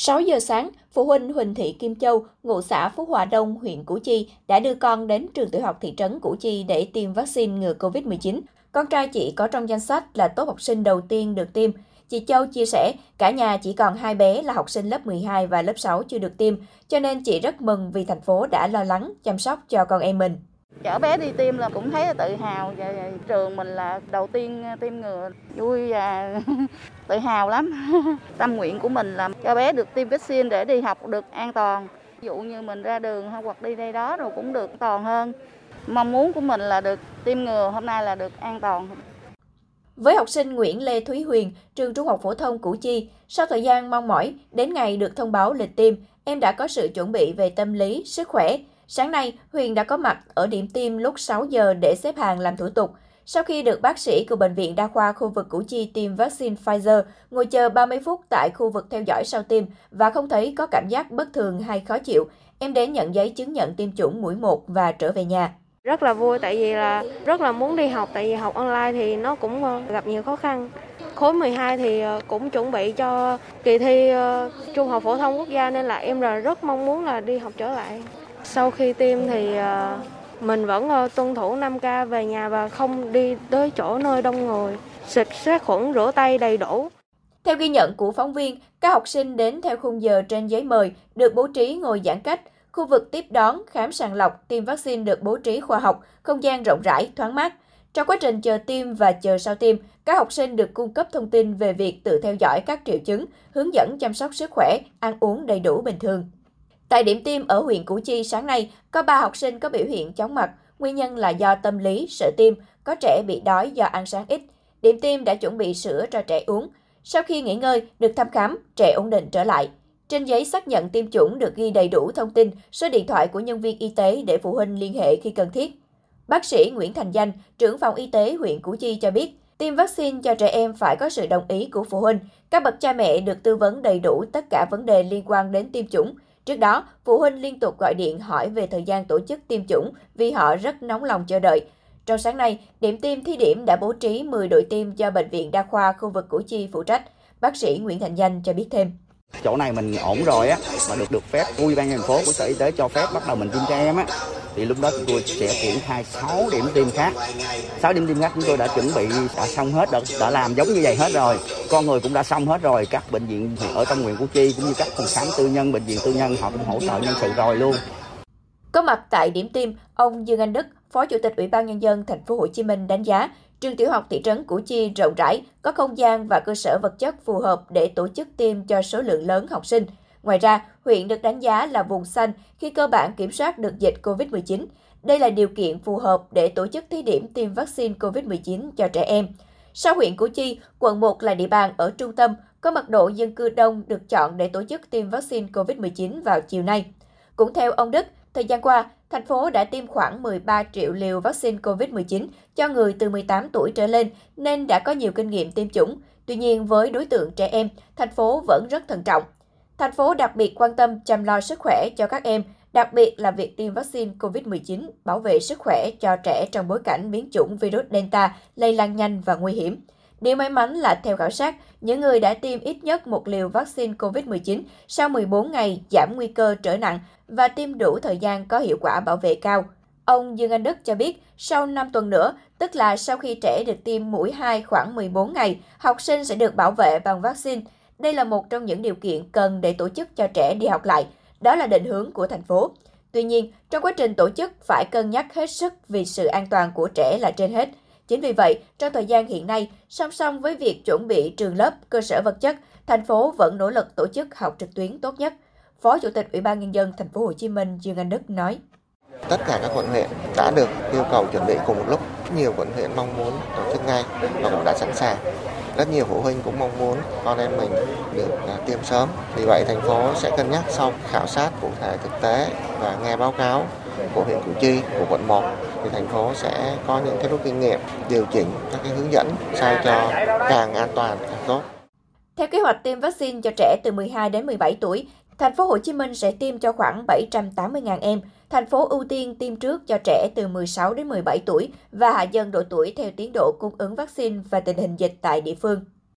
6 giờ sáng, phụ huynh Huỳnh Thị Kim Châu, ngụ xã Phú Hòa Đông, huyện Củ Chi đã đưa con đến trường tiểu học thị trấn Củ Chi để tiêm vaccine ngừa COVID-19. Con trai chị có trong danh sách là top học sinh đầu tiên được tiêm. Chị Châu chia sẻ, cả nhà chỉ còn 2 bé là học sinh lớp 12 và lớp 6 chưa được tiêm, cho nên chị rất mừng vì thành phố đã lo lắng, chăm sóc cho con em mình. Chở bé đi tiêm là cũng thấy là tự hào, và trường mình là đầu tiên tiêm ngừa, vui và tự hào lắm. Tâm nguyện của mình là cho bé được tiêm vaccine để đi học được an toàn. Ví dụ như mình ra đường hoặc đi đây đó rồi cũng được an toàn hơn. Mong muốn của mình là được tiêm ngừa, hôm nay là được an toàn. Với học sinh Nguyễn Lê Thúy Huyền, trường Trung học phổ thông Củ Chi, sau thời gian mong mỏi, đến ngày được thông báo lịch tiêm, em đã có sự chuẩn bị về tâm lý, sức khỏe. Sáng nay, Huyền đã có mặt ở điểm tiêm lúc 6 giờ để xếp hàng làm thủ tục. Sau khi được bác sĩ của Bệnh viện Đa khoa khu vực Củ Chi tiêm vaccine Pfizer, ngồi chờ 30 phút tại khu vực theo dõi sau tiêm và không thấy có cảm giác bất thường hay khó chịu, em đến nhận giấy chứng nhận tiêm chủng mũi 1 và trở về nhà. Rất là vui tại vì là rất là muốn đi học, tại vì học online thì nó cũng gặp nhiều khó khăn. Khối 12 thì cũng chuẩn bị cho kỳ thi Trung học phổ thông quốc gia nên là em rất mong muốn là đi học trở lại. Sau khi tiêm thì mình vẫn tuân thủ 5K, về nhà và không đi tới chỗ nơi đông người, xịt sát khuẩn, rửa tay đầy đủ. Theo ghi nhận của phóng viên, các học sinh đến theo khung giờ trên giấy mời, được bố trí ngồi giãn cách. Khu vực tiếp đón, khám sàng lọc, tiêm vaccine được bố trí khoa học, không gian rộng rãi, thoáng mát. Trong quá trình chờ tiêm và chờ sau tiêm, các học sinh được cung cấp thông tin về việc tự theo dõi các triệu chứng, hướng dẫn chăm sóc sức khỏe, ăn uống đầy đủ bình thường. Tại điểm tiêm ở huyện Củ Chi sáng nay, có 3 học sinh có biểu hiện chóng mặt, nguyên nhân là do tâm lý, sợ tiêm, có trẻ bị đói do ăn sáng ít. Điểm tiêm đã chuẩn bị sữa cho trẻ uống. Sau khi nghỉ ngơi, được thăm khám, trẻ ổn định trở lại. Trên giấy xác nhận tiêm chủng được ghi đầy đủ thông tin, số điện thoại của nhân viên y tế để phụ huynh liên hệ khi cần thiết. Bác sĩ Nguyễn Thành Danh, trưởng phòng y tế huyện Củ Chi cho biết, tiêm vaccine cho trẻ em phải có sự đồng ý của phụ huynh. Các bậc cha mẹ được tư vấn đầy đủ tất cả vấn đề liên quan đến tiêm chủng. Trước đó, phụ huynh liên tục gọi điện hỏi về thời gian tổ chức tiêm chủng vì họ rất nóng lòng chờ đợi. Trong sáng nay, điểm tiêm thí điểm đã bố trí 10 đội tiêm do Bệnh viện Đa khoa khu vực Củ Chi phụ trách. Bác sĩ Nguyễn Thành Danh cho biết thêm. Chỗ này mình ổn rồi á, mà được phép của Ủy ban thành phố, của Sở Y tế cho phép bắt đầu mình tiêm cho em á, thì lúc đó chúng tôi sẽ triển khai 6 điểm tiêm khác. 6 điểm tiêm khác chúng tôi đã chuẩn bị, đã xong hết, đã làm giống như vậy hết rồi. Con người cũng đã xong hết rồi, các bệnh viện ở trong huyện Củ Chi cũng như các phòng khám tư nhân, bệnh viện tư nhân họ cũng hỗ trợ nhân sự rồi luôn. Có mặt tại điểm tiêm, ông Dương Anh Đức, Phó Chủ tịch Ủy ban Nhân dân Thành phố Hồ Chí Minh đánh giá trường tiểu học thị trấn Củ Chi rộng rãi, có không gian và cơ sở vật chất phù hợp để tổ chức tiêm cho số lượng lớn học sinh. Ngoài ra, huyện được đánh giá là vùng xanh khi cơ bản kiểm soát được dịch COVID-19. Đây là điều kiện phù hợp để tổ chức thí điểm tiêm vaccine COVID-19 cho trẻ em. Sau huyện Củ Chi, quận 1 là địa bàn ở trung tâm, có mật độ dân cư đông được chọn để tổ chức tiêm vaccine COVID-19 vào chiều nay. Cũng theo ông Đức, thời gian qua, thành phố đã tiêm khoảng 13 triệu liều vaccine COVID-19 cho người từ 18 tuổi trở lên nên đã có nhiều kinh nghiệm tiêm chủng. Tuy nhiên, với đối tượng trẻ em, thành phố vẫn rất thận trọng. Thành phố đặc biệt quan tâm chăm lo sức khỏe cho các em, đặc biệt là việc tiêm vaccine COVID-19 bảo vệ sức khỏe cho trẻ trong bối cảnh biến chủng virus Delta lây lan nhanh và nguy hiểm. Điều may mắn là theo khảo sát, những người đã tiêm ít nhất một liều vaccine COVID-19 sau 14 ngày giảm nguy cơ trở nặng và tiêm đủ thời gian có hiệu quả bảo vệ cao. Ông Dương Anh Đức cho biết, sau 5 tuần nữa, tức là sau khi trẻ được tiêm mũi 2 khoảng 14 ngày, học sinh sẽ được bảo vệ bằng vaccine. Đây là một trong những điều kiện cần để tổ chức cho trẻ đi học lại. Đó là định hướng của thành phố. Tuy nhiên, trong quá trình tổ chức phải cân nhắc hết sức vì sự an toàn của trẻ là trên hết. Chính vì vậy, trong thời gian hiện nay, song song với việc chuẩn bị trường lớp, cơ sở vật chất, thành phố vẫn nỗ lực tổ chức học trực tuyến tốt nhất. Phó Chủ tịch Ủy ban Nhân dân Thành phố Hồ Chí Minh Dương Anh Đức nói: Tất cả các quận huyện đã được yêu cầu chuẩn bị cùng một lúc. Nhiều quận huyện mong muốn tổ chức ngay và cũng đã sẵn sàng. Rất nhiều phụ huynh cũng mong muốn con em mình được tiêm sớm. Vì vậy, thành phố sẽ cân nhắc sau khảo sát cụ thể thực tế và nghe báo cáo của huyện Củ Chi, của quận 1, thì thành phố sẽ có những cái rút kinh nghiệm, điều chỉnh các cái hướng dẫn sao cho càng an toàn càng tốt. Theo kế hoạch tiêm vaccine cho trẻ từ 12 đến 17 tuổi, Thành phố Hồ Chí Minh sẽ tiêm cho khoảng 780.000 em. Thành phố ưu tiên tiêm trước cho trẻ từ 16 đến 17 tuổi và hạ dần độ tuổi theo tiến độ cung ứng vaccine và tình hình dịch tại địa phương.